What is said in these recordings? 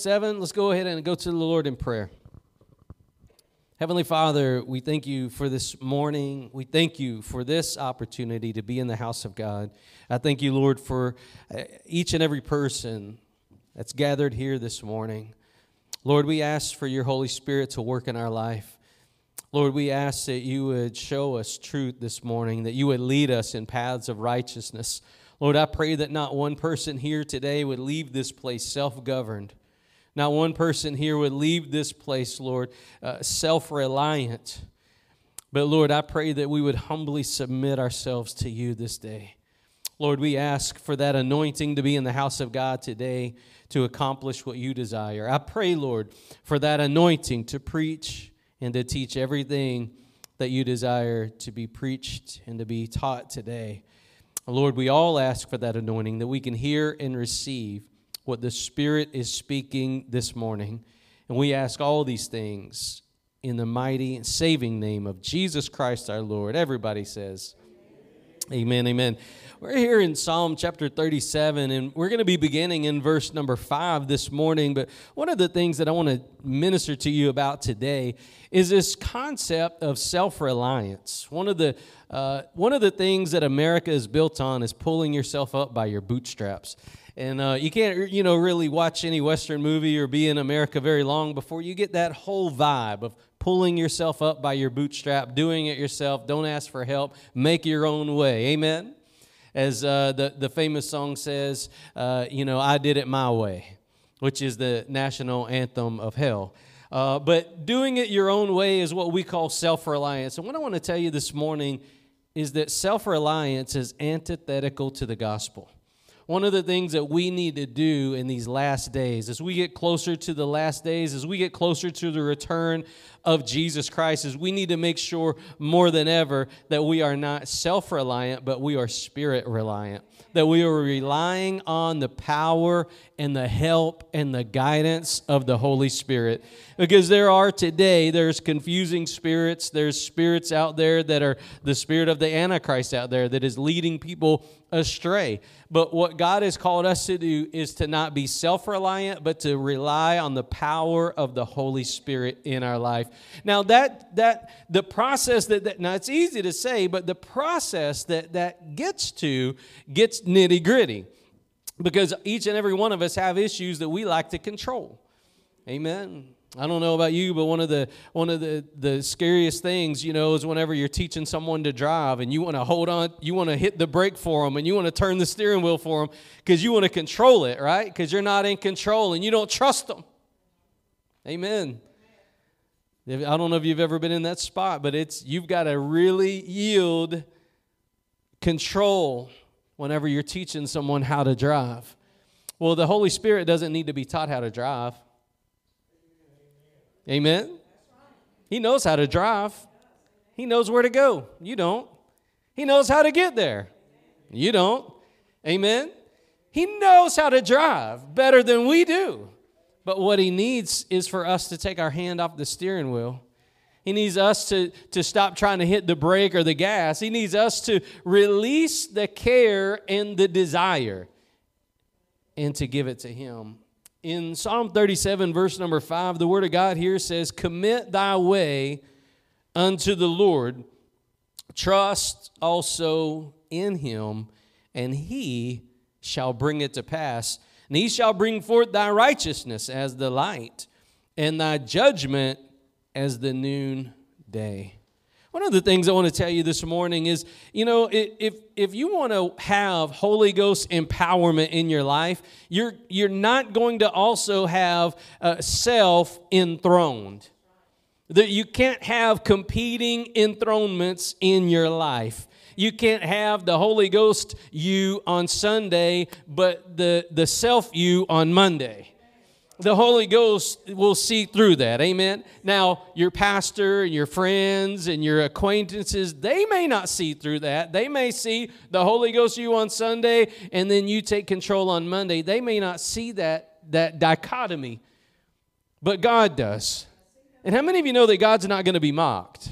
7, let's go ahead and go to the Lord in prayer. Heavenly Father, we thank you for this morning. We thank you for this opportunity to be in the house of God. I thank you, Lord, for each and every person that's gathered here this morning. Lord, we ask for your Holy Spirit to work in our life. Lord, we ask that you would show us truth this morning, that you would lead us in paths of righteousness. Lord, I pray that not one person here today would leave this place self-governed. Not one person here would leave this place, Lord, self-reliant. But, Lord, I pray that we would humbly submit ourselves to you this day. Lord, we ask for that anointing to be in the house of God today to accomplish what you desire. I pray, Lord, for that anointing to preach and to teach everything that you desire to be preached and to be taught today. Lord, we all ask for that anointing that we can hear and receive what the Spirit is speaking this morning. And we ask all these things in the mighty and saving name of Jesus Christ our Lord. Everybody says, amen, amen. Amen. We're here in Psalm chapter 37, and we're going to be beginning in verse number 5 this morning. But one of the things that I want to minister to you about today is this concept of self-reliance. One of the things that America is built on is pulling yourself up by your bootstraps. And you can't, really watch any Western movie or be in America very long before you get that whole vibe of pulling yourself up by your bootstrap, doing it yourself, don't ask for help, make your own way. Amen? As the famous song says, I did it my way, which is the national anthem of hell. But doing it your own way is what we call self-reliance. And what I want to tell you this morning is that self-reliance is antithetical to the gospel. One of the things that we need to do in these last days, as we get closer to the last days, as we get closer to the return of Jesus Christ, is we need to make sure more than ever that we are not self-reliant, but we are spirit-reliant, that we are relying on the power and the help and the guidance of the Holy Spirit. Because there's confusing spirits, there's spirits out there that are the spirit of the Antichrist out there that is leading people astray. But what God has called us to do is to not be self-reliant, but to rely on the power of the Holy Spirit in our life. Now the process it's easy to say, but the process that gets nitty gritty, because each and every one of us have issues that we like to control. Amen. I don't know about you, but one of the scariest things, is whenever you're teaching someone to drive and you want to hold on, you want to hit the brake for them and you want to turn the steering wheel for them because you want to control it, right? Because you're not in control and you don't trust them. Amen. I don't know if you've ever been in that spot, but you've got to really yield control whenever you're teaching someone how to drive. Well, the Holy Spirit doesn't need to be taught how to drive. Amen? He knows how to drive. He knows where to go. You don't. He knows how to get there. You don't. Amen? He knows how to drive better than we do. But what he needs is for us to take our hand off the steering wheel. He needs us to stop trying to hit the brake or the gas. He needs us to release the care and the desire and to give it to him. In Psalm 37, verse number 5, the Word of God here says, "Commit thy way unto the Lord, trust also in him, and he shall bring it to pass. And he shall bring forth thy righteousness as the light, and thy judgment as the noonday." One of the things I want to tell you this morning is, if you want to have Holy Ghost empowerment in your life, you're not going to also have self enthroned. That you can't have competing enthronements in your life. You can't have the Holy Ghost you on Sunday, but the self you on Monday. The Holy Ghost will see through that, amen? Now, your pastor, your friends, and your acquaintances, they may not see through that. They may see the Holy Ghost you on Sunday, and then you take control on Monday. They may not see that dichotomy, but God does. And how many of you know that God's not going to be mocked?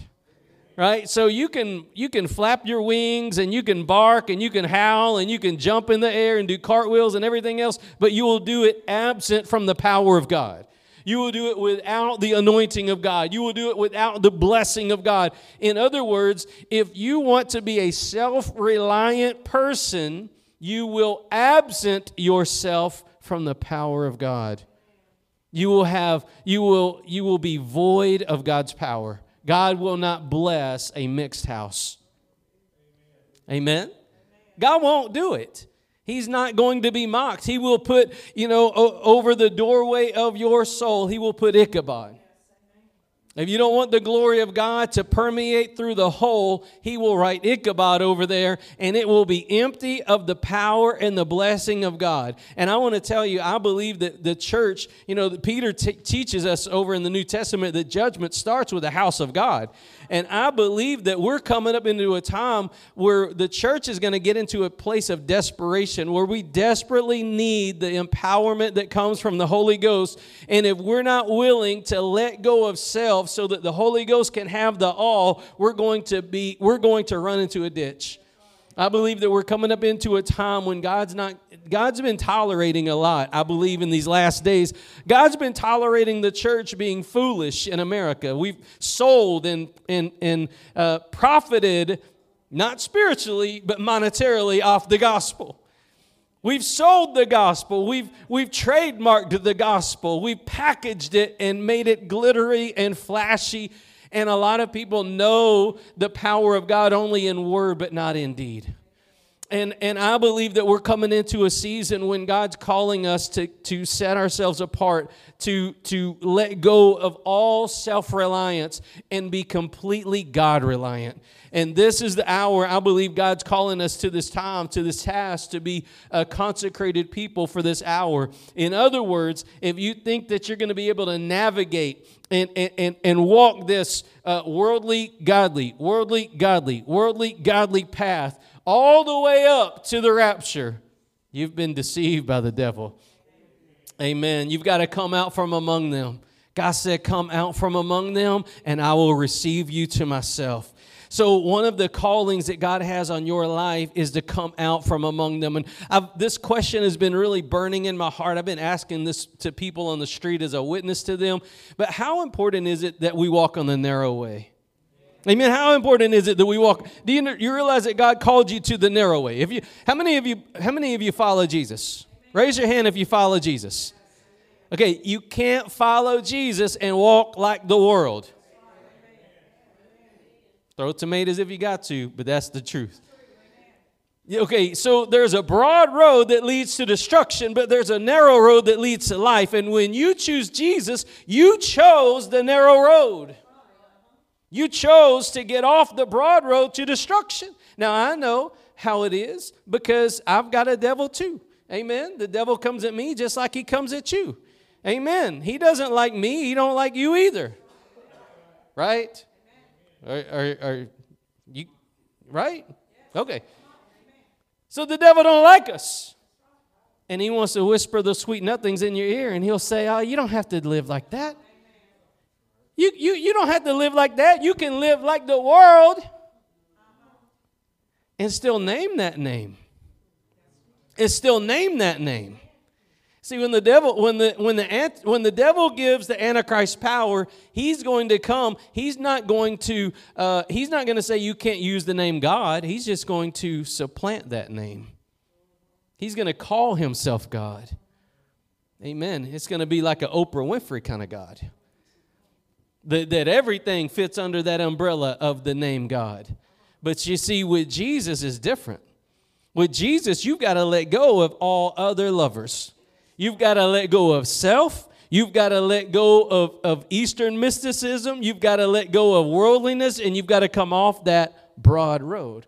right? So you can flap your wings and you can bark and you can howl and you can jump in the air and do cartwheels and everything else, but you will do it absent from the power of God. You will do it without the anointing of God. You will do it without the blessing of God. In other words, if you want to be a self-reliant person, you will absent yourself from the power of God. You will be void of God's power. God will not bless a mixed house. Amen? God won't do it. He's not going to be mocked. He will put, over the doorway of your soul, he will put Ichabod. If you don't want the glory of God to permeate through the whole, he will write Ichabod over there, and it will be empty of the power and the blessing of God. And I want to tell you, I believe that the church, Peter teaches us over in the New Testament that judgment starts with the house of God. And I believe that we're coming up into a time where the church is going to get into a place of desperation, where we desperately need the empowerment that comes from the Holy Ghost. And if we're not willing to let go of self so that the Holy Ghost can have the all, we're going to run into a ditch. I believe that we're coming up into a time when God's been tolerating a lot, I believe, in these last days. God's been tolerating the church being foolish in America. We've sold and profited, not spiritually, but monetarily off the gospel. We've sold the gospel. We've trademarked the gospel. We've packaged it and made it glittery and flashy. And a lot of people know the power of God only in word, but not in deed. And I believe that we're coming into a season when God's calling us to set ourselves apart, to let go of all self-reliance and be completely God-reliant. And this is the hour I believe God's calling us to this time, to this task, to be a consecrated people for this hour. In other words, if you think that you're going to be able to navigate and walk this worldly, godly path all the way up to the rapture, you've been deceived by the devil. Amen. You've got to come out from among them. God said, come out from among them, and I will receive you to myself. So one of the callings that God has on your life is to come out from among them. And this question has been really burning in my heart. I've been asking this to people on the street as a witness to them. But how important is it that we walk on the narrow way? Amen. How important is it that we walk? Do you realize that God called you to the narrow way? How many of you follow Jesus? Raise your hand if you follow Jesus. Okay, you can't follow Jesus and walk like the world. Throw tomatoes if you got to, but that's the truth. Okay, so there's a broad road that leads to destruction, but there's a narrow road that leads to life. And when you choose Jesus, you chose the narrow road. You chose to get off the broad road to destruction. Now, I know how it is because I've got a devil too. Amen. The devil comes at me just like he comes at you. Amen. He doesn't like me. He don't like you either. Right? Are you right? Okay. So the devil don't like us. And he wants to whisper the sweet nothings in your ear. And he'll say, oh, you don't have to live like that. You don't have to live like that. You can live like the world and still name that name. And still name that name. See, when the devil gives the Antichrist power, he's going to come. He's not going to say you can't use the name God. He's just going to supplant that name. He's going to call himself God. Amen. It's going to be like an Oprah Winfrey kind of God. That everything fits under that umbrella of the name God. But you see, with Jesus is different. With Jesus, you've got to let go of all other lovers. You've got to let go of self. You've got to let go of Eastern mysticism. You've got to let go of worldliness, and you've got to come off that broad road.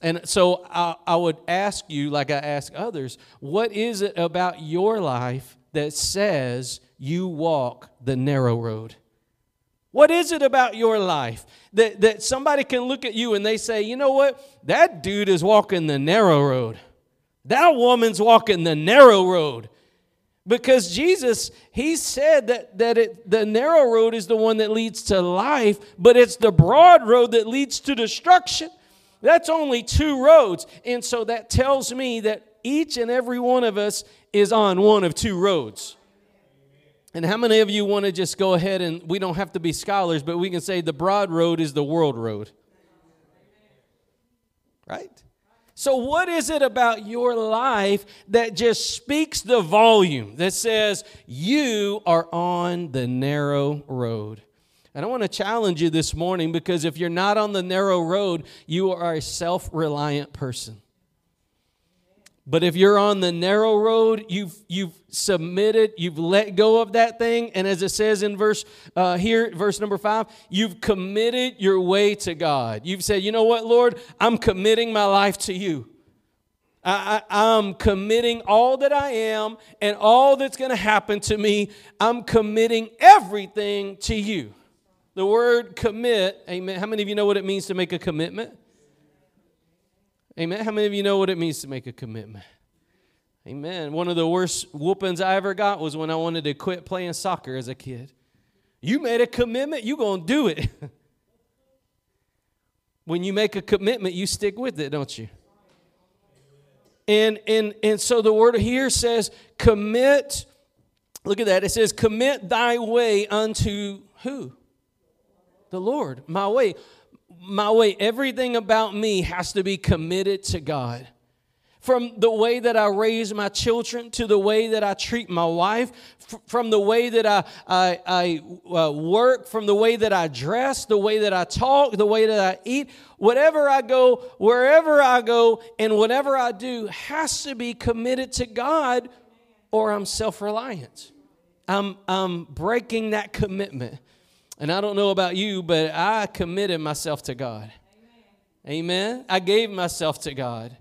And so I would ask you, like I ask others, what is it about your life that says you walk the narrow road? What is it about your life that somebody can look at you and they say, you know what, that dude is walking the narrow road. That woman's walking the narrow road. Because Jesus, he said that the narrow road is the one that leads to life, but it's the broad road that leads to destruction. That's only two roads. And so that tells me that each and every one of us is on one of two roads. And how many of you want to just go ahead and we don't have to be scholars, but we can say the broad road is the world road? Right? So what is it about your life that just speaks the volume that says you are on the narrow road? And I want to challenge you this morning, because if you're not on the narrow road, you are a self-reliant person. But if you're on the narrow road, you've submitted, you've let go of that thing. And as it says in verse number 5, you've committed your way to God. You've said, you know what, Lord, I'm committing my life to you. I'm committing all that I am and all that's going to happen to me. I'm committing everything to you. The word commit, amen. How many of you know what it means to make a commitment? Amen. How many of you know what it means to make a commitment? Amen. One of the worst whoopings I ever got was when I wanted to quit playing soccer as a kid. You made a commitment, you're going to do it. When you make a commitment, you stick with it, don't you? And so the word here says, commit. Look at that. It says, commit thy way unto who? The Lord. My way. My way, everything about me has to be committed to God. From the way that I raise my children, to the way that I treat my wife, from the way that I work, from the way that I dress, the way that I talk, the way that I eat, whatever I go, wherever I go, and whatever I do has to be committed to God, or I'm self-reliant. I'm breaking that commitment. And I don't know about you, but I committed myself to God. Amen. I gave myself to God.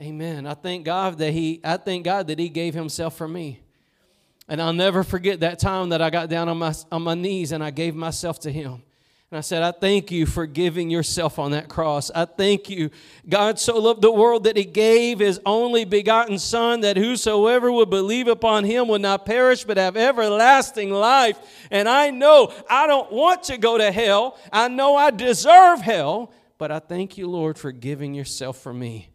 Amen. I thank God that He gave Himself for me. And I'll never forget that time that I got down on my knees and I gave myself to Him. And I said, I thank you for giving yourself on that cross. I thank you. God so loved the world that He gave His only begotten Son, that whosoever would believe upon Him would not perish but have everlasting life. And I know I don't want to go to hell. I know I deserve hell. But I thank you, Lord, for giving yourself for me.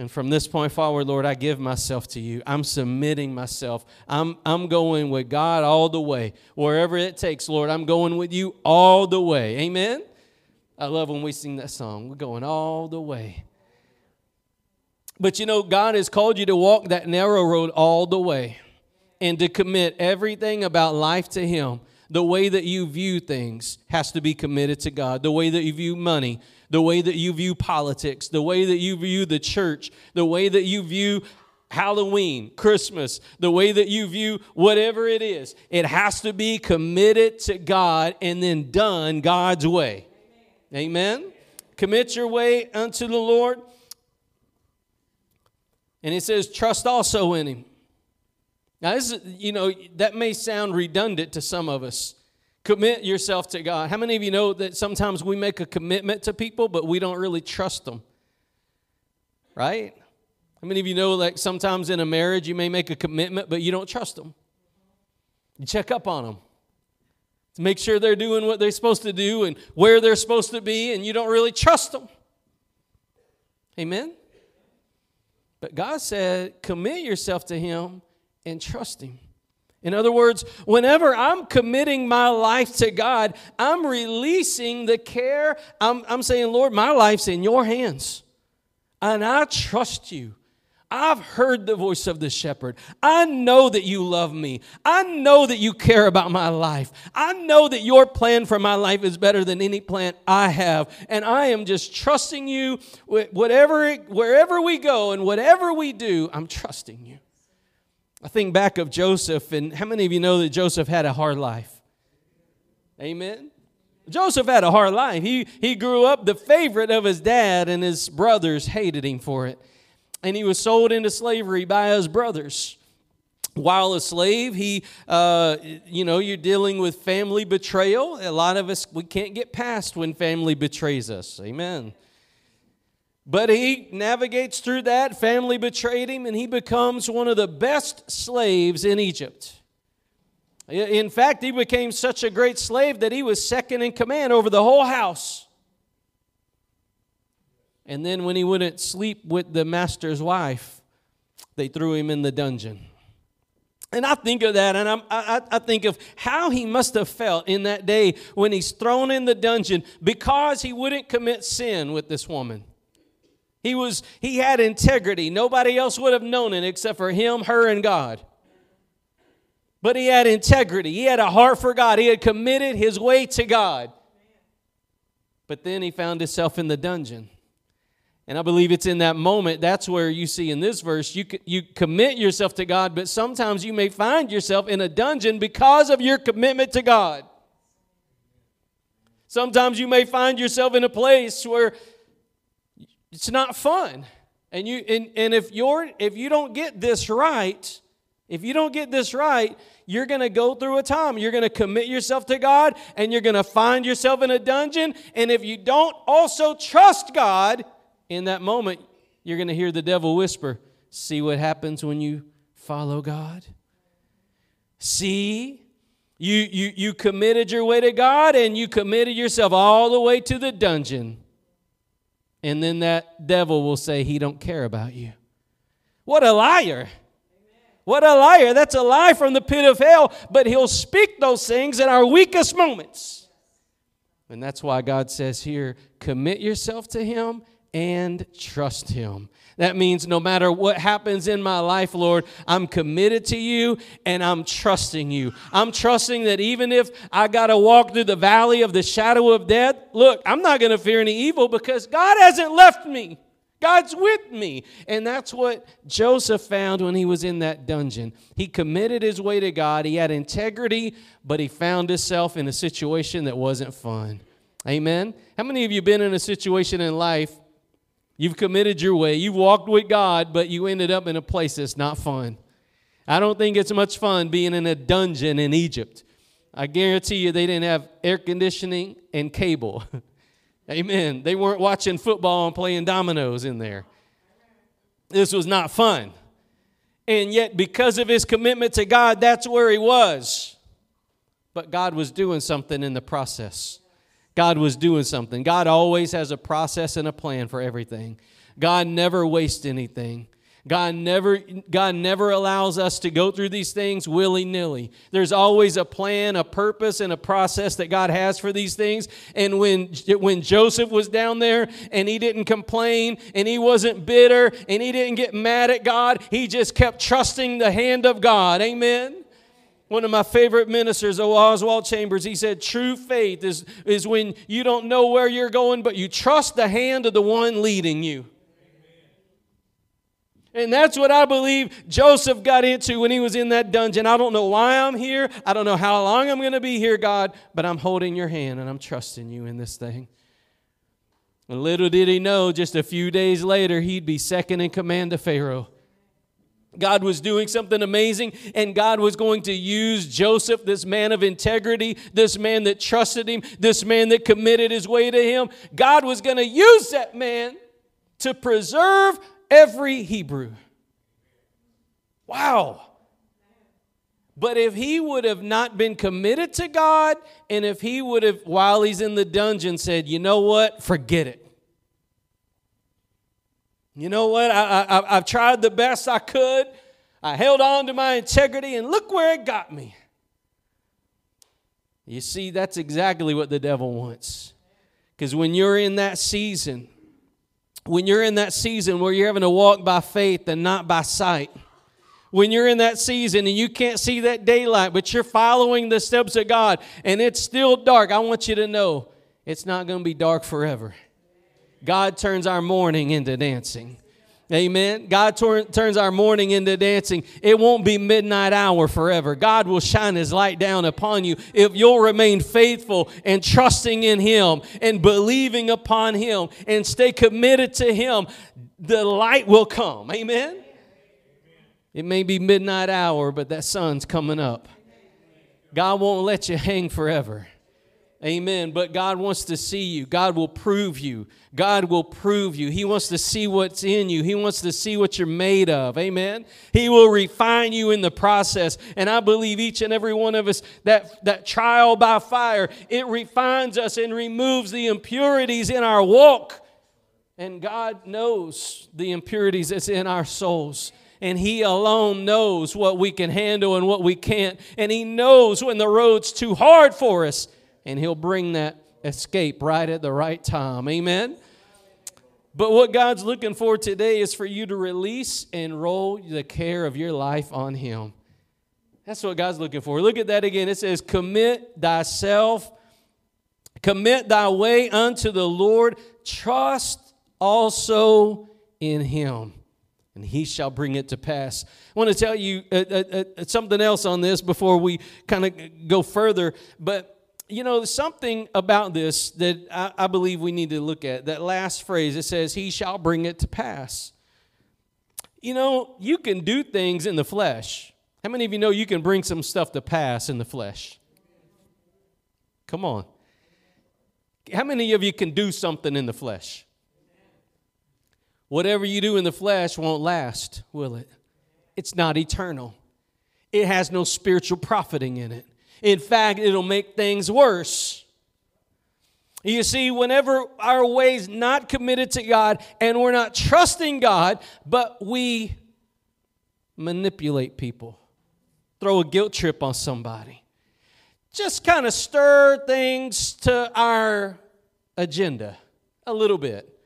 And from this point forward, Lord, I give myself to you. I'm submitting myself. I'm going with God all the way. Wherever it takes, Lord, I'm going with you all the way. Amen? I love when we sing that song. We're going all the way. But you know, God has called you to walk that narrow road all the way and to commit everything about life to Him. The way that you view things has to be committed to God. The way that you view money, the way that you view politics, the way that you view the church, the way that you view Halloween, Christmas, the way that you view whatever it is, it has to be committed to God and then done God's way. Amen. Amen. Commit your way unto the Lord. And it says, trust also in Him. Now, this is, you know, that may sound redundant to some of us. Commit yourself to God. How many of you know that sometimes we make a commitment to people, but we don't really trust them? Right? How many of you know, like, sometimes in a marriage, you may make a commitment, but you don't trust them? You check up on them to make sure they're doing what they're supposed to do and where they're supposed to be, and you don't really trust them. Amen? But God said, commit yourself to Him. And trust Him. In other words, whenever I'm committing my life to God, I'm releasing the care. I'm saying, Lord, my life's in your hands. And I trust you. I've heard the voice of the shepherd. I know that you love me. I know that you care about my life. I know that your plan for my life is better than any plan I have. And I am just trusting you. Wherever we go and whatever we do, I'm trusting you. I think back of Joseph, and how many of you know that Joseph had a hard life? Amen? Joseph had a hard life. He grew up the favorite of his dad, and his brothers hated him for it. And he was sold into slavery by his brothers. While a slave, you're dealing with family betrayal. A lot of us, we can't get past when family betrays us. Amen? But he navigates through that. Family betrayed him, and he becomes one of the best slaves in Egypt. In fact, he became such a great slave that he was second in command over the whole house. And then when he wouldn't sleep with the master's wife, they threw him in the dungeon. And I think of that, and I think of how he must have felt in that day when he's thrown in the dungeon because he wouldn't commit sin with this woman. He had integrity. Nobody else would have known it except for him, her, and God. But he had integrity. He had a heart for God. He had committed his way to God. But then he found himself in the dungeon. And I believe it's in that moment, that's where you see in this verse, you commit yourself to God, but sometimes you may find yourself in a dungeon because of your commitment to God. Sometimes you may find yourself in a place where it's not fun. And if you don't get this right, you're going to go through a time. You're going to commit yourself to God, and you're going to find yourself in a dungeon. And if you don't also trust God, in that moment, you're going to hear the devil whisper, see what happens when you follow God? See, you committed your way to God, and you committed yourself all the way to the dungeon. And then that devil will say he don't care about you. What a liar. What a liar. That's a lie from the pit of hell, but he'll speak those things in our weakest moments. And that's why God says here, commit yourself to him and trust him. That means no matter what happens in my life, Lord, I'm committed to you and I'm trusting you. I'm trusting that even if I got to walk through the valley of the shadow of death, look, I'm not going to fear any evil because God hasn't left me. God's with me. And that's what Joseph found when he was in that dungeon. He committed his way to God. He had integrity, but he found himself in a situation that wasn't fun. Amen. How many of you been in a situation in life? You've committed your way. You've walked with God, but you ended up in a place that's not fun. I don't think it's much fun being in a dungeon in Egypt. I guarantee you they didn't have air conditioning and cable. Amen. They weren't watching football and playing dominoes in there. This was not fun. And yet, because of his commitment to God, that's where he was. But God was doing something in the process. God was doing something. God always has a process and a plan for everything. God never wastes anything. God never allows us to go through these things willy-nilly. There's always a plan, a purpose, and a process that God has for these things. And when Joseph was down there and he didn't complain and he wasn't bitter and he didn't get mad at God, he just kept trusting the hand of God. Amen? One of my favorite ministers, Oswald Chambers, he said, true faith is when you don't know where you're going, but you trust the hand of the one leading you. Amen. And that's what I believe Joseph got into when he was in that dungeon. I don't know why I'm here. I don't know how long I'm going to be here, God, but I'm holding your hand and I'm trusting you in this thing. And little did he know, just a few days later, he'd be second in command to Pharaoh. God was doing something amazing, and God was going to use Joseph, this man of integrity, this man that trusted him, this man that committed his way to him. God was going to use that man to preserve every Hebrew. Wow. But if he would have not been committed to God, and if he would have, while he's in the dungeon, said, you know what, forget it. You know what? I've tried the best I could. I held on to my integrity, and look where it got me. You see, that's exactly what the devil wants. Because when you're in that season where you're having to walk by faith and not by sight, when you're in that season and you can't see that daylight, but you're following the steps of God, and it's still dark, I want you to know it's not going to be dark forever. God turns our mourning into dancing. Amen. God turns our mourning into dancing. It won't be midnight hour forever. God will shine his light down upon you if you'll remain faithful and trusting in him and believing upon him and stay committed to him. The light will come. Amen. It may be midnight hour, but that sun's coming up. God won't let you hang forever. Amen. But God wants to see you. God will prove you. God will prove you. He wants to see what's in you. He wants to see what you're made of. Amen. He will refine you in the process. And I believe each and every one of us, that trial by fire, it refines us and removes the impurities in our walk. And God knows the impurities that's in our souls. And He alone knows what we can handle and what we can't. And He knows when the road's too hard for us. And He'll bring that escape right at the right time. Amen? But what God's looking for today is for you to release and roll the care of your life on Him. That's what God's looking for. Look at that again. It says, commit thy way unto the Lord. Trust also in Him, and He shall bring it to pass. I want to tell you something else on this before we kind of go further. But you know, something about this that I believe we need to look at. That last phrase, it says, He shall bring it to pass. You know, you can do things in the flesh. How many of you know you can bring some stuff to pass in the flesh? Come on. How many of you can do something in the flesh? Whatever you do in the flesh won't last, will it? It's not eternal. It has no spiritual profiting in it. In fact, it'll make things worse. You see, whenever our way's not committed to God and we're not trusting God, but we manipulate people, throw a guilt trip on somebody, just kind of stir things to our agenda a little bit.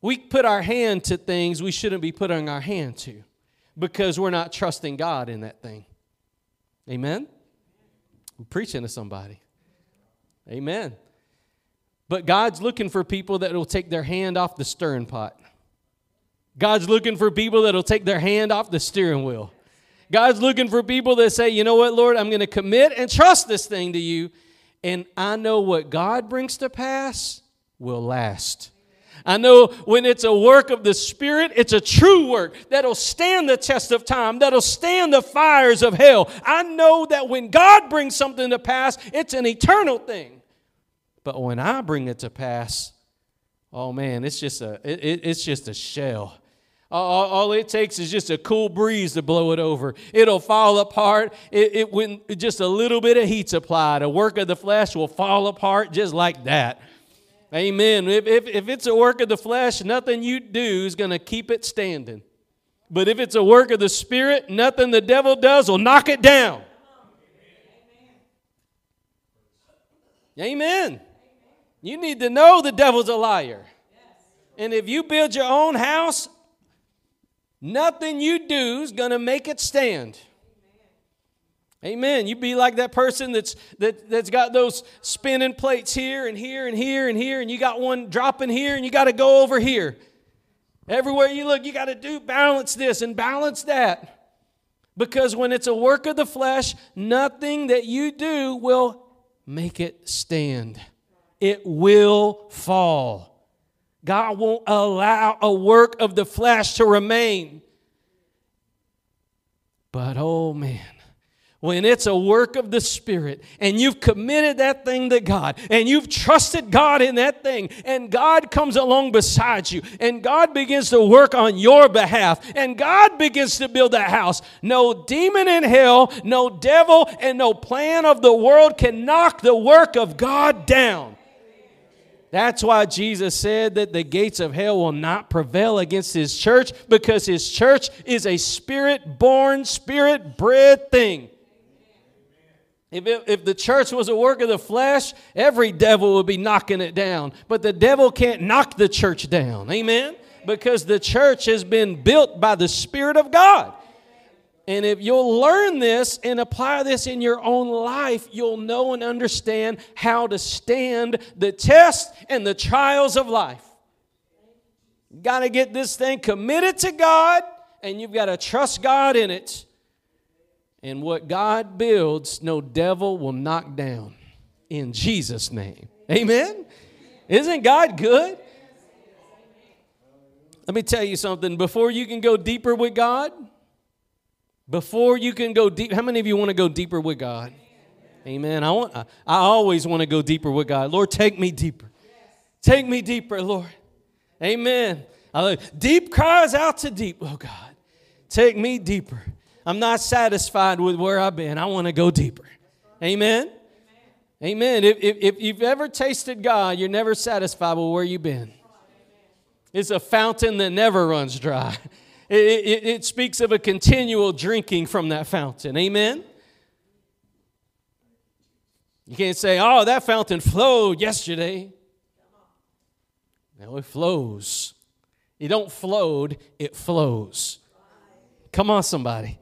We put our hand to things we shouldn't be putting our hand to because we're not trusting God in that thing. Amen? I'm preaching to somebody. Amen. But God's looking for people that will take their hand off the stirring pot. God's looking for people that will take their hand off the steering wheel. God's looking for people that say, you know what, Lord, I'm going to commit and trust this thing to you. And I know what God brings to pass will last. I know when it's a work of the Spirit, it's a true work that'll stand the test of time, that'll stand the fires of hell. I know that when God brings something to pass, it's an eternal thing. But when I bring it to pass, oh man, it's just a shell. All it takes is just a cool breeze to blow it over. It'll fall apart. When just a little bit of heat's applied, a work of the flesh will fall apart just like that. Amen. If it's a work of the flesh, nothing you do is going to keep it standing. But if it's a work of the Spirit, nothing the devil does will knock it down. Amen. You need to know the devil's a liar. And if you build your own house, nothing you do is going to make it stand. Amen. You be like that person that's got those spinning plates here and here and here and here, and you got one dropping here and you got to go over here. Everywhere you look, you got to do balance this and balance that. Because when it's a work of the flesh, nothing that you do will make it stand. It will fall. God won't allow a work of the flesh to remain. But oh man, when it's a work of the Spirit and you've committed that thing to God and you've trusted God in that thing and God comes along beside you and God begins to work on your behalf and God begins to build that house, no demon in hell, no devil, and no plan of the world can knock the work of God down. That's why Jesus said that the gates of hell will not prevail against His church, because His church is a Spirit-born, Spirit-bred thing. If the church was a work of the flesh, every devil would be knocking it down. But the devil can't knock the church down. Amen? Because the church has been built by the Spirit of God. And if you'll learn this and apply this in your own life, you'll know and understand how to stand the test and the trials of life. You've got to get this thing committed to God, and you've got to trust God in it. And what God builds, no devil will knock down, in Jesus' name. Amen? Isn't God good? Let me tell you something. Before you can go deeper with God, how many of you want to go deeper with God? Amen. I always want to go deeper with God. Lord, take me deeper. Take me deeper, Lord. Amen. Deep cries out to deep. Oh, God, take me deeper. I'm not satisfied with where I've been. I want to go deeper. Amen. Amen. If you've ever tasted God, you're never satisfied with where you've been. It's a fountain that never runs dry. It speaks of a continual drinking from that fountain. Amen. You can't say, oh, that fountain flowed yesterday. No, it flows. It don't float, it flows. Come on, somebody.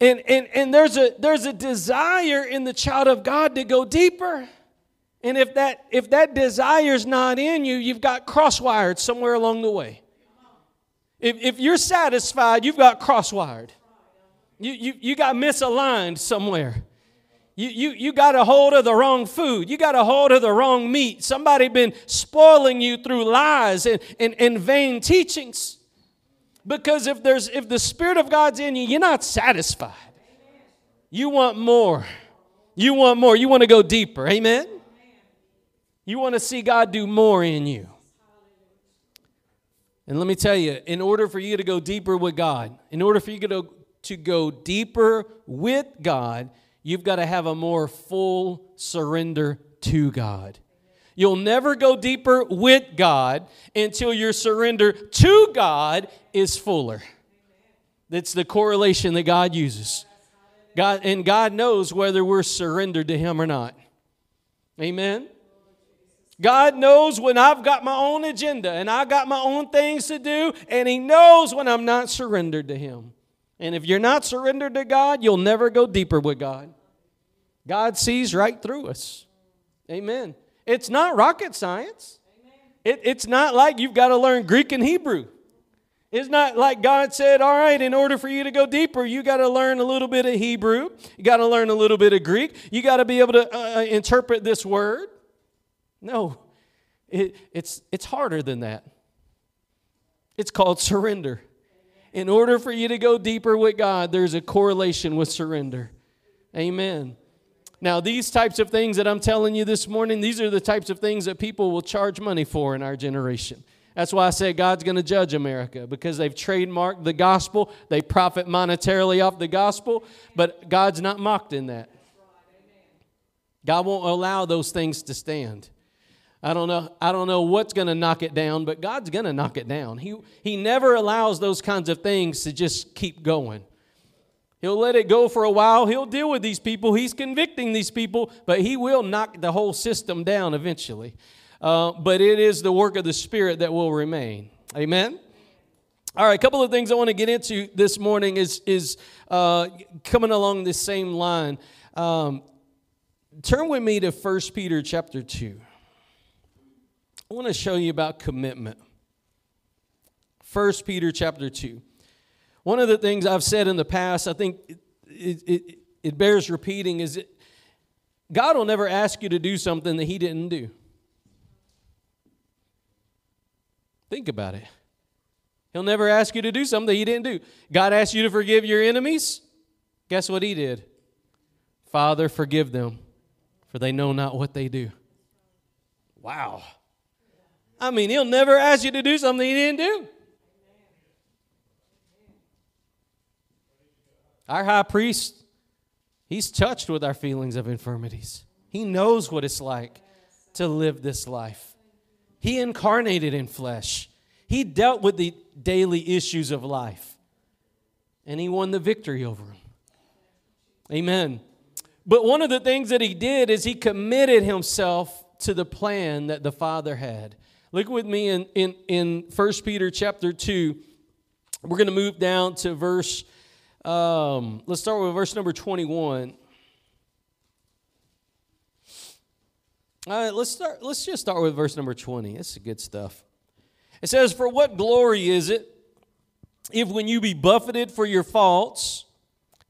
And there's a desire in the child of God to go deeper. And if that desire's not in you, you've got crosswired somewhere along the way. If you're satisfied, you've got crosswired. You got misaligned somewhere. You got a hold of the wrong food. You got a hold of the wrong meat. Somebody been spoiling you through lies and vain teachings. Because if the Spirit of God's in you, you're not satisfied. You want more. You want more. You want to go deeper. Amen? You want to see God do more in you. And let me tell you, in order for you to go deeper with God, in order for you to go deeper with God, you've got to have a more full surrender to God. You'll never go deeper with God until your surrender to God is fuller. That's the correlation that God uses. God knows whether we're surrendered to Him or not. Amen? God knows when I've got my own agenda and I've got my own things to do, and He knows when I'm not surrendered to Him. And if you're not surrendered to God, you'll never go deeper with God. God sees right through us. Amen. It's not rocket science. It's not like you've got to learn Greek and Hebrew. It's not like God said, all right, in order for you to go deeper, you got to learn a little bit of Hebrew. You got to learn a little bit of Greek. You got to be able to interpret this word. No, it's harder than that. It's called surrender. In order for you to go deeper with God, there's a correlation with surrender. Amen. Now, these types of things that I'm telling you this morning, these are the types of things that people will charge money for in our generation. That's why I say God's going to judge America, because they've trademarked the gospel. They profit monetarily off the gospel, but God's not mocked in that. God won't allow those things to stand. I don't know what's going to knock it down, but God's going to knock it down. He never allows those kinds of things to just keep going. He'll let it go for a while. He'll deal with these people. He's convicting these people, but He will knock the whole system down eventually. But it is the work of the Spirit that will remain. Amen? All right, a couple of things I want to get into this morning is coming along this same line. Turn with me to 1 Peter chapter 2. I want to show you about commitment. 1 Peter chapter 2. One of the things I've said in the past, I think it bears repeating, is God will never ask you to do something that He didn't do. Think about it. He'll never ask you to do something that He didn't do. God asked you to forgive your enemies. Guess what He did? Father, forgive them, for they know not what they do. Wow. I mean, He'll never ask you to do something He didn't do. Our high priest, he's touched with our feelings of infirmities. He knows what it's like to live this life. He incarnated in flesh. He dealt with the daily issues of life. And He won the victory over them. Amen. But one of the things that He did is He committed Himself to the plan that the Father had. Look with me in 1 Peter chapter 2. We're going to move down to verse, let's start with verse number 21. All right, let's just start with verse number 20. That's the good stuff. It says, "For what glory is it if when you be buffeted for your faults,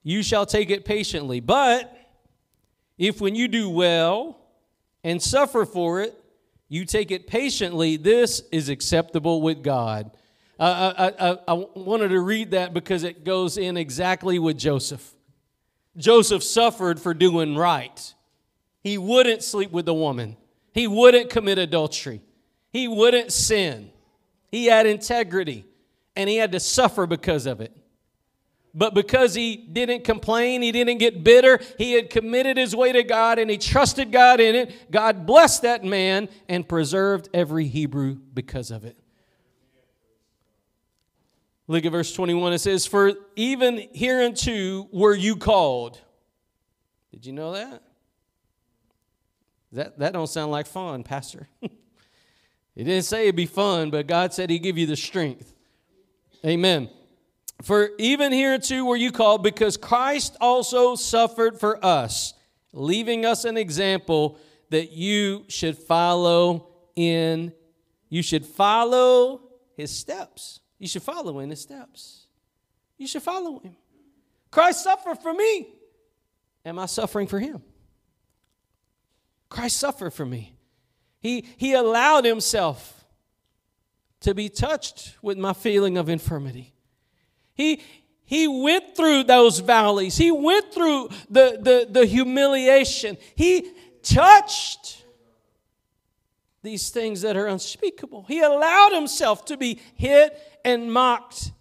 you shall take it patiently? But if when you do well and suffer for it, you take it patiently, this is acceptable with God." I wanted to read that because it goes in exactly with Joseph. Joseph suffered for doing right. He wouldn't sleep with the woman. He wouldn't commit adultery. He wouldn't sin. He had integrity, and he had to suffer because of it. But because he didn't complain, he didn't get bitter, he had committed his way to God, and he trusted God in it. God blessed that man and preserved every Hebrew because of it. Look at verse 21. It says, "For even hereunto were you called." Did you know that? That don't sound like fun, Pastor. He didn't say it'd be fun, but God said he'd give you the strength. Amen. "For even hereunto were you called, because Christ also suffered for us, leaving us an example that you should follow his steps." You should follow in his steps. You should follow him. Christ suffered for me. Am I suffering for him? Christ suffered for me. He allowed himself to be touched with my feeling of infirmity. He went through those valleys. He went through the humiliation. He touched these things that are unspeakable. He allowed himself to be hit and mocked.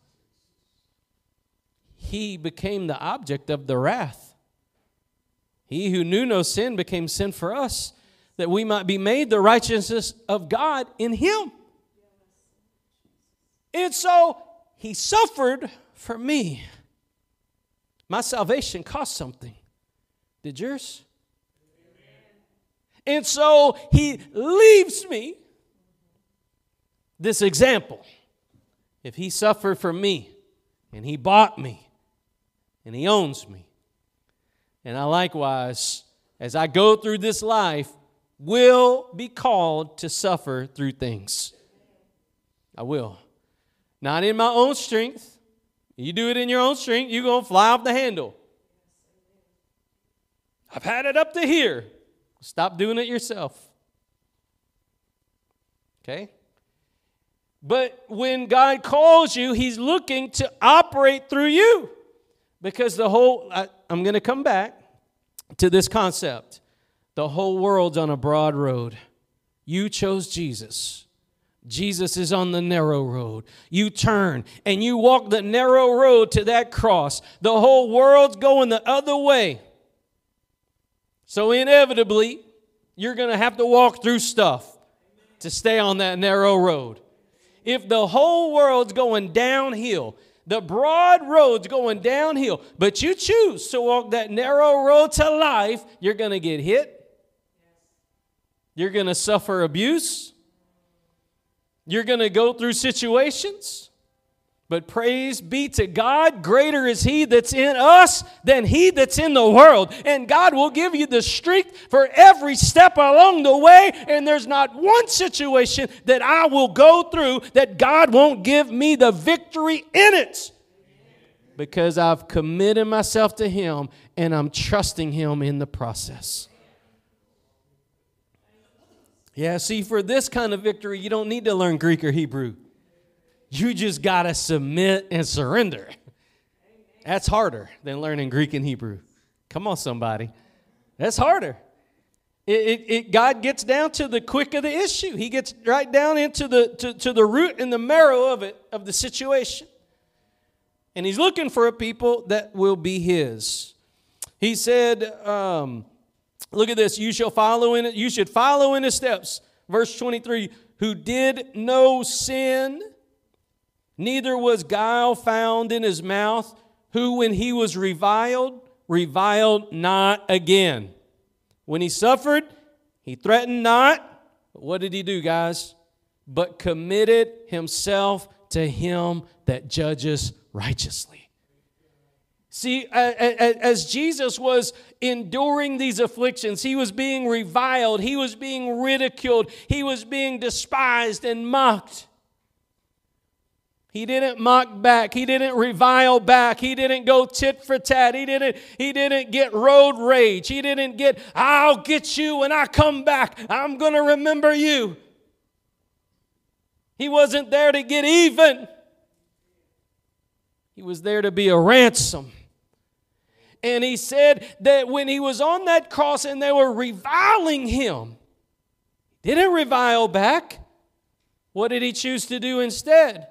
He became the object of the wrath. He who knew no sin became sin for us, that we might be made the righteousness of God in him. And so he suffered for me. My salvation cost something. Did yours? And so he leaves me this example. If he suffered for me, and he bought me, and he owns me, and I likewise, as I go through this life, will be called to suffer through things. I will. Not in my own strength. You do it in your own strength, you're going to fly off the handle. I've had it up to here. Stop doing it yourself. Okay? But when God calls you, he's looking to operate through you. Because I'm going to come back to this concept. The whole world's on a broad road. You chose Jesus. Jesus is on the narrow road. You turn and you walk the narrow road to that cross. The whole world's going the other way. So inevitably, you're going to have to walk through stuff to stay on that narrow road. If the whole world's going downhill, the broad road's going downhill, but you choose to walk that narrow road to life, you're going to get hit. You're going to suffer abuse. You're going to go through situations. But praise be to God, greater is he that's in us than he that's in the world. And God will give you the strength for every step along the way. And there's not one situation that I will go through that God won't give me the victory in it. Because I've committed myself to him and I'm trusting him in the process. Yeah, see, for this kind of victory, you don't need to learn Greek or Hebrew. You just got to submit and surrender. That's harder than learning Greek and Hebrew. Come on, somebody. That's harder. God gets down to the quick of the issue. He gets right down into to the root and the marrow of the situation. And he's looking for a people that will be his. He said, look at this. You should follow in his steps. Verse 23, who did no sin, neither was guile found in his mouth, who when he was reviled, reviled not again. When he suffered, he threatened not. But what did he do, guys? But committed himself to him that judges righteously. See, as Jesus was enduring these afflictions, he was being reviled, he was being ridiculed, he was being despised and mocked. He didn't mock back. He didn't revile back. He didn't go tit for tat. He didn't get road rage. He didn't get, I'll get you when I come back. I'm going to remember you. He wasn't there to get even. He was there to be a ransom. And he said that when he was on that cross and they were reviling him, he didn't revile back. What did he choose to do instead?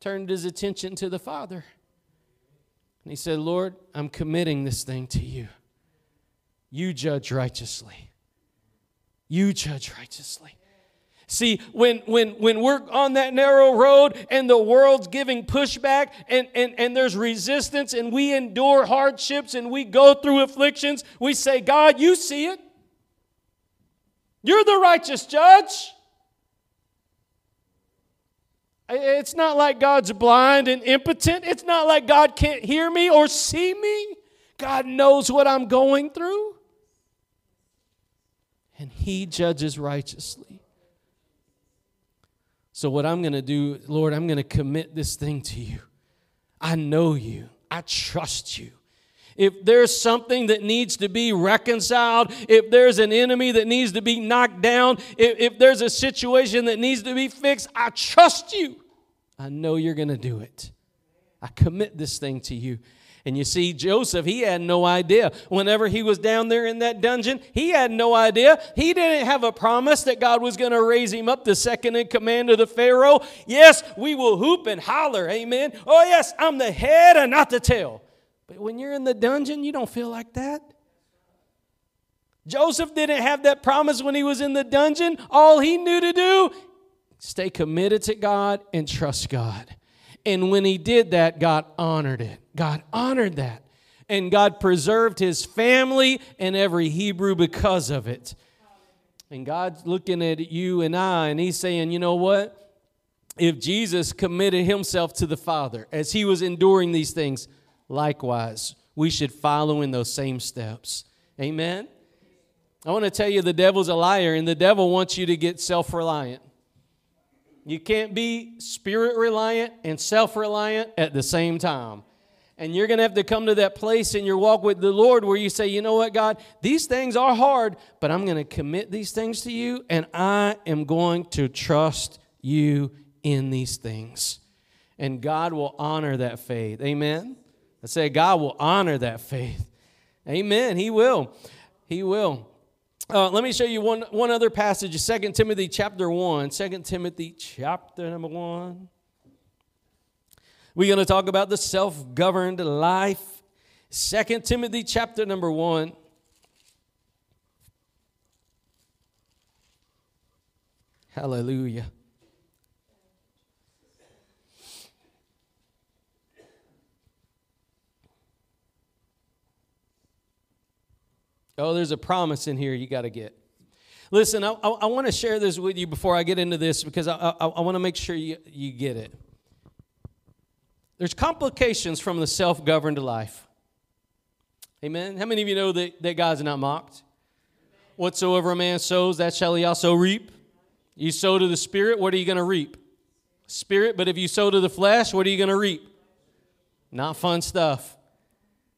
Turned his attention to the Father. And he said, Lord, I'm committing this thing to you. You judge righteously. You judge righteously. See, when we're on that narrow road and the world's giving pushback and there's resistance and we endure hardships and we go through afflictions, we say, God, you see it. You're the righteous judge. It's not like God's blind and impotent. It's not like God can't hear me or see me. God knows what I'm going through. And he judges righteously. So what I'm going to do, Lord, I'm going to commit this thing to you. I know you. I trust you. If there's something that needs to be reconciled, if there's an enemy that needs to be knocked down, if there's a situation that needs to be fixed, I trust you. I know you're going to do it. I commit this thing to you. And you see, Joseph, he had no idea. Whenever he was down there in that dungeon, he had no idea. He didn't have a promise that God was going to raise him up the second in command of the Pharaoh. Yes, we will hoop and holler, amen. Oh, yes, I'm the head and not the tail. But when you're in the dungeon, you don't feel like that. Joseph didn't have that promise when he was in the dungeon. All he knew to do, stay committed to God and trust God. And when he did that, God honored it. God honored that. And God preserved his family and every Hebrew because of it. And God's looking at you and I, and he's saying, you know what? If Jesus committed himself to the Father as he was enduring these things, likewise, we should follow in those same steps. Amen? I want to tell you the devil's a liar, and the devil wants you to get self-reliant. You can't be spirit-reliant and self-reliant at the same time. And you're going to have to come to that place in your walk with the Lord where you say, you know what, God, these things are hard, but I'm going to commit these things to you, and I am going to trust you in these things. And God will honor that faith. Amen? I say God will honor that faith. Amen. He will. He will. Let me show you one other passage, 2 Timothy chapter 1. 2 Timothy chapter number 1. We're going to talk about the self-governed life. 2 Timothy chapter number 1. Hallelujah. Oh, there's a promise in here you got to get. Listen, I want to share this with you before I get into this because I want to make sure you get it. There's complications from the self-governed life. Amen? How many of you know that God's not mocked? Whatsoever a man sows, that shall he also reap. You sow to the Spirit, what are you going to reap? Spirit, but if you sow to the flesh, what are you going to reap? Not fun stuff.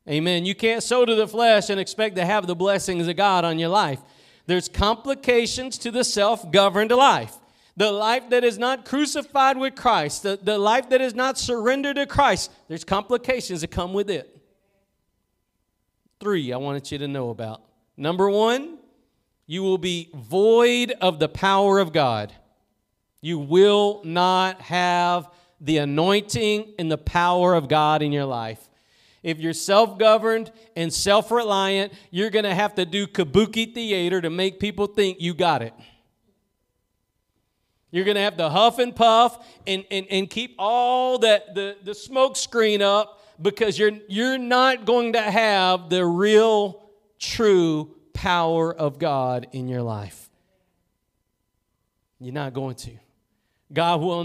Amen. You can't sow to the flesh and expect to have the blessings of God on your life. There's complications to the self-governed life. The life that is not crucified with Christ, the life that is not surrendered to Christ, there's complications that come with it. 3 I wanted you to know about. Number 1, you will be void of the power of God. You will not have the anointing and the power of God in your life. If you're self-governed and self-reliant, you're going to have to do kabuki theater to make people think you got it. You're going to have to huff and puff and keep all the smoke screen up because you're not going to have the real, true power of God in your life. You're not going to. God will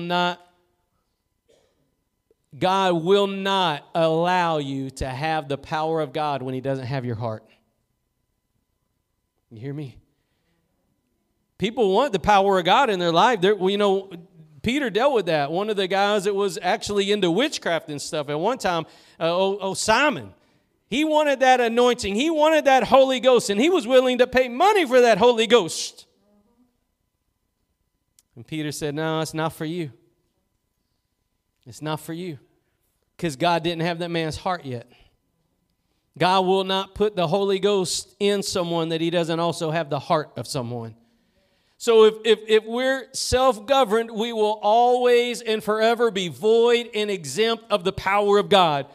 not allow you to have the power of God when he doesn't have your heart. You hear me? People want the power of God in their life. Peter dealt with that. One of the guys that was actually into witchcraft and stuff at one time, Simon, he wanted that anointing. He wanted that Holy Ghost, and he was willing to pay money for that Holy Ghost. And Peter said, no, it's not for you. It's not for you because God didn't have that man's heart yet. God will not put the Holy Ghost in someone that he doesn't also have the heart of someone. So if we're self-governed, we will always and forever be void and exempt of the power of God.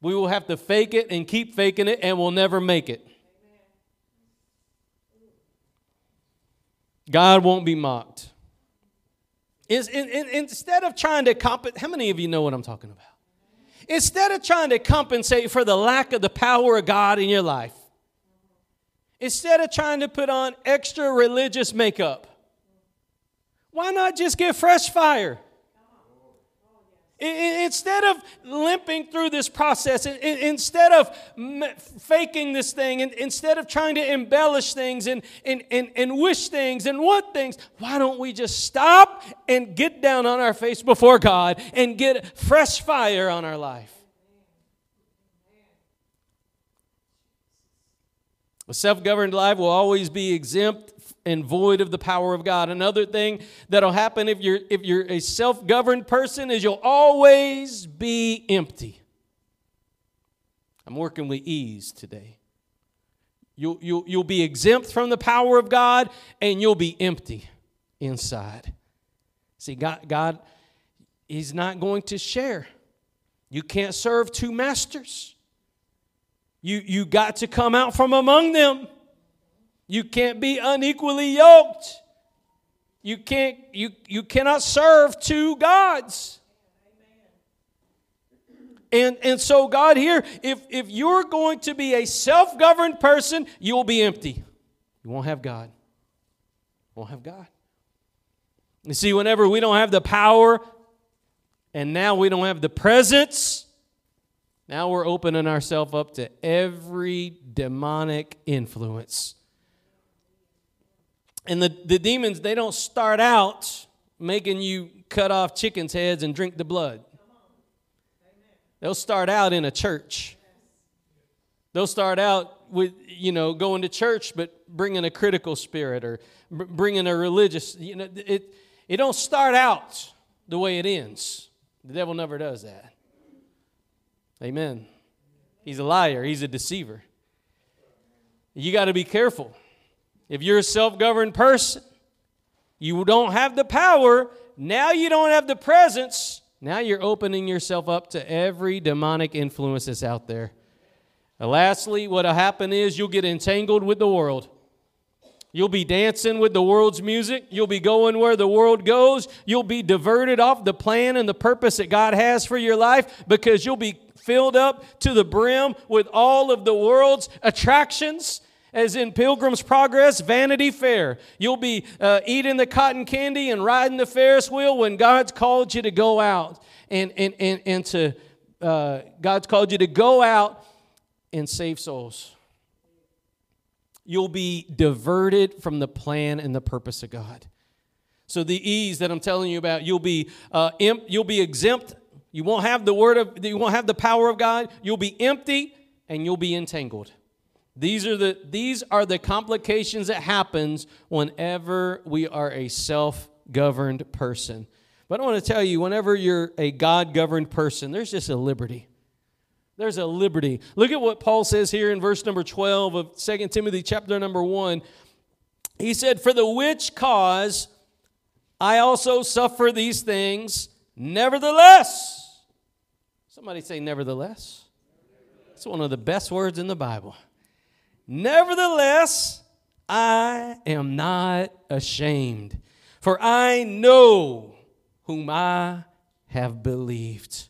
We will have to fake it and keep faking it, and we'll never make it. God won't be mocked. Instead of trying to compensate, how many of you know what I'm talking about? Instead of trying to compensate for the lack of the power of God in your life, instead of trying to put on extra religious makeup, why not just get fresh fire? Instead of limping through this process, instead of faking this thing, instead of trying to embellish things and wish things and want things, why don't we just stop and get down on our face before God and get fresh fire on our life? A self-governed life will always be exempt and void of the power of God. Another thing that'll happen if you're a self-governed person is you'll always be empty. I'm working with ease today. You'll be exempt from the power of God, and you'll be empty inside. See, God is not going to share. You can't serve two masters. You got to come out from among them. You can't be unequally yoked. You cannot serve two gods. And so God here, if you're going to be a self-governed person, you'll be empty. You won't have God. You won't have God. You see, whenever we don't have the power, and now we don't have the presence, now we're opening ourselves up to every demonic influence. And the demons, they don't start out making you cut off chickens' heads and drink the blood. They'll start out in a church. They'll start out with, going to church, but bringing a critical spirit or bringing a religious, it don't start out the way it ends. The devil never does that. Amen. He's a liar. He's a deceiver. You got to be careful. If you're a self-governed person, you don't have the power. Now you don't have the presence. Now you're opening yourself up to every demonic influence that's out there. And lastly, what'll happen is you'll get entangled with the world. You'll be dancing with the world's music. You'll be going where the world goes. You'll be diverted off the plan and the purpose that God has for your life because you'll be filled up to the brim with all of the world's attractions. As in Pilgrim's Progress, Vanity Fair. You'll be eating the cotton candy and riding the Ferris wheel when God's called you to go out God's called you to go out and save souls. You'll be diverted from the plan and the purpose of God. So the ease that I'm telling you about, you'll be exempt. You won't have you won't have the power of God. You'll be empty and you'll be entangled. These are the complications that happens whenever we are a self-governed person. But I want to tell you, whenever you're a God-governed person, there's just a liberty. There's a liberty. Look at what Paul says here in verse number 12 of 2 Timothy chapter number 1. He said, "For the which cause I also suffer these things, nevertheless." Somebody say nevertheless. It's one of the best words in the Bible. "Nevertheless, I am not ashamed, for I know whom I have believed.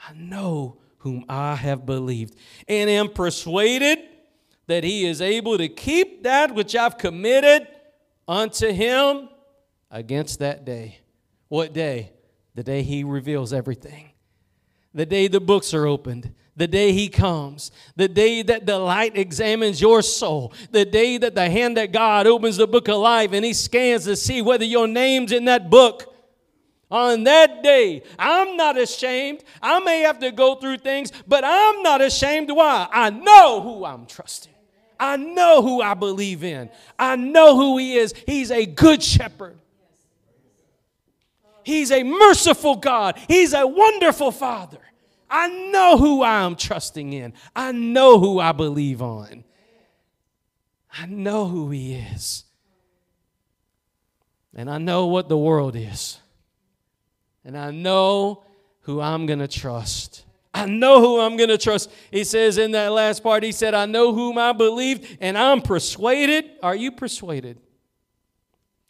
I know whom I have believed, and am persuaded that he is able to keep that which I've committed unto him against that day." What day? The day he reveals everything. The day the books are opened. The day he comes, the day that the light examines your soul, the day that the hand of God opens the book of life and he scans to see whether your name's in that book. On that day, I'm not ashamed. I may have to go through things, but I'm not ashamed. Why? I know who I'm trusting. I know who I believe in. I know who he is. He's a good shepherd. He's a merciful God. He's a wonderful Father. I know who I am trusting in. I know who I believe on. I know who he is. And I know what the world is. And I know who I'm going to trust. I know who I'm going to trust. He says in that last part, he said, I know whom I believed and I'm persuaded. Are you persuaded?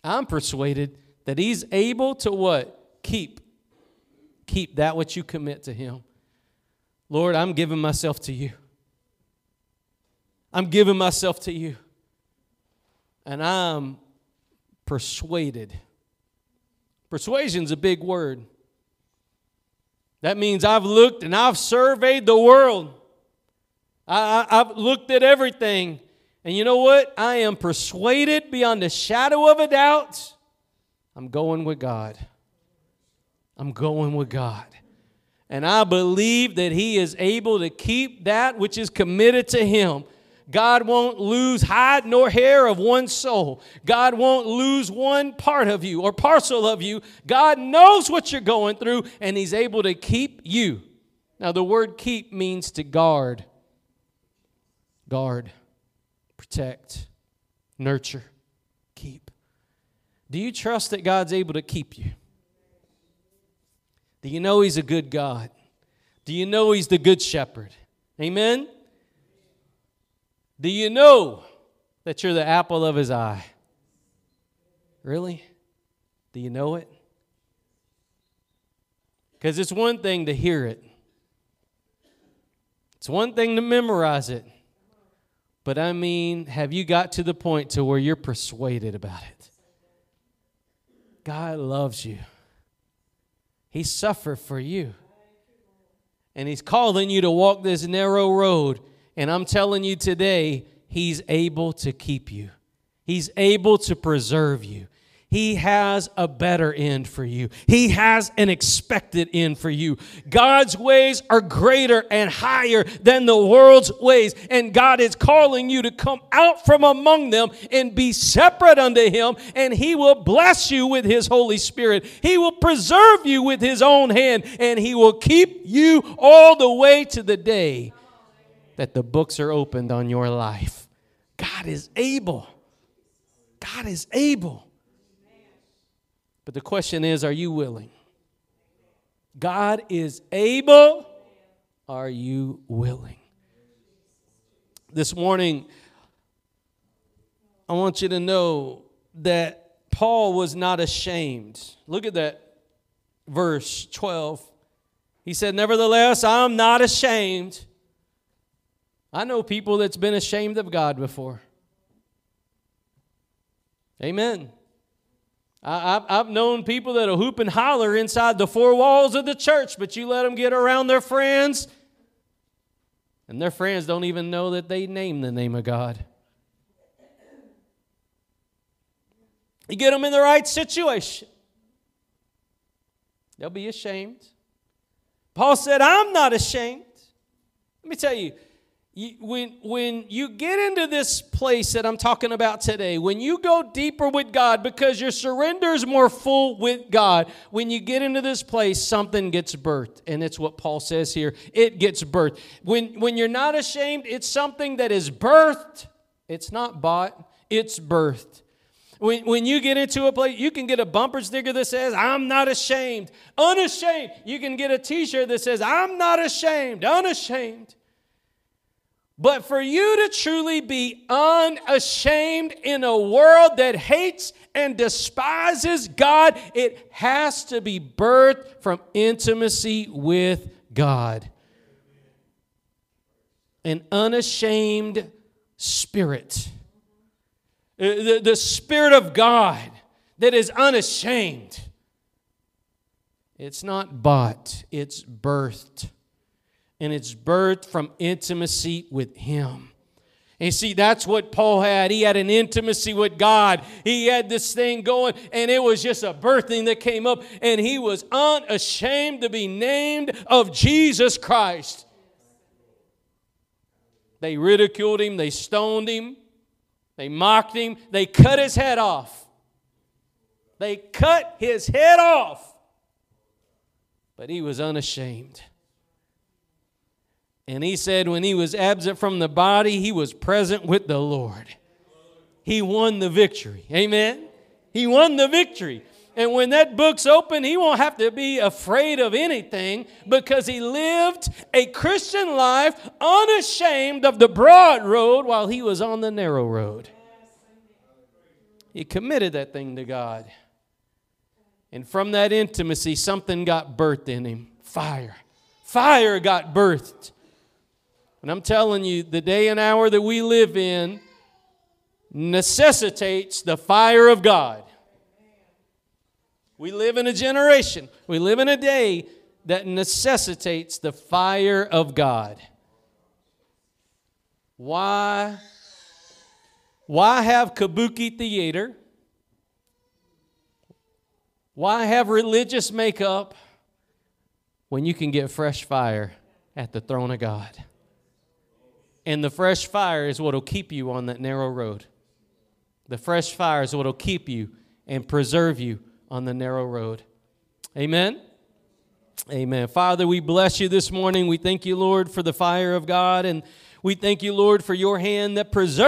I'm persuaded that he's able to what? Keep that which you commit to him. Lord, I'm giving myself to you. I'm giving myself to you. And I'm persuaded. Persuasion's a big word. That means I've looked and I've surveyed the world. I've looked at everything. And you know what? I am persuaded beyond a shadow of a doubt. I'm going with God. I'm going with God. And I believe that he is able to keep that which is committed to him. God won't lose hide nor hair of one soul. God won't lose one part of you or parcel of you. God knows what you're going through, and he's able to keep you. Now, the word keep means to guard. Guard, protect, nurture, keep. Do you trust that God's able to keep you? Do you know he's a good God? Do you know he's the good shepherd? Amen? Do you know that you're the apple of his eye? Really? Do you know it? Because it's one thing to hear it. It's one thing to memorize it. But I mean, have you got to the point to where you're persuaded about it? God loves you. He suffered for you. And he's calling you to walk this narrow road. And I'm telling you today, he's able to keep you. He's able to preserve you. He has a better end for you. He has an expected end for you. God's ways are greater and higher than the world's ways. And God is calling you to come out from among them and be separate unto him. And he will bless you with his Holy Spirit. He will preserve you with his own hand. And he will keep you all the way to the day that the books are opened on your life. God is able. God is able. But the question is, are you willing? God is able. Are you willing? This morning, I want you to know that Paul was not ashamed. Look at that verse 12. He said, nevertheless, I'm not ashamed. I know people that's been ashamed of God before. Amen. I've known people that'll hoop and holler inside the four walls of the church, but you let them get around their friends, and their friends don't even know that they name the name of God. You get them in the right situation, they'll be ashamed. Paul said, I'm not ashamed. Let me tell you, when you get into this place that I'm talking about today, when you go deeper with God because your surrender is more full with God, when you get into this place, something gets birthed. And it's what Paul says here. It gets birthed. When you're not ashamed, it's something that is birthed. It's not bought. It's birthed. When you get into a place, you can get a bumper sticker that says, I'm not ashamed. Unashamed. You can get a t-shirt that says, I'm not ashamed. Unashamed. But for you to truly be unashamed in a world that hates and despises God, it has to be birthed from intimacy with God. An unashamed spirit. The Spirit of God that is unashamed. It's not bought, it's birthed. And it's birthed from intimacy with him. And you see, that's what Paul had. He had an intimacy with God. He had this thing going, and it was just a birthing that came up. And he was unashamed to be named of Jesus Christ. They ridiculed him. They stoned him. They mocked him. They cut his head off. They cut his head off. But he was unashamed. And he said when he was absent from the body, he was present with the Lord. He won the victory. Amen? He won the victory. And when that book's open, he won't have to be afraid of anything because he lived a Christian life unashamed of the broad road while he was on the narrow road. He committed that thing to God. And from that intimacy, something got birthed in him. Fire. Fire got birthed. And I'm telling you, the day and hour that we live in necessitates the fire of God. We live in a generation, we live in a day that necessitates the fire of God. Why have kabuki theater? Why have religious makeup when you can get fresh fire at the throne of God? And the fresh fire is what will keep you on that narrow road. The fresh fire is what will keep you and preserve you on the narrow road. Amen? Amen. Father, we bless you this morning. We thank you, Lord, for the fire of God, and we thank you, Lord, for your hand that preserves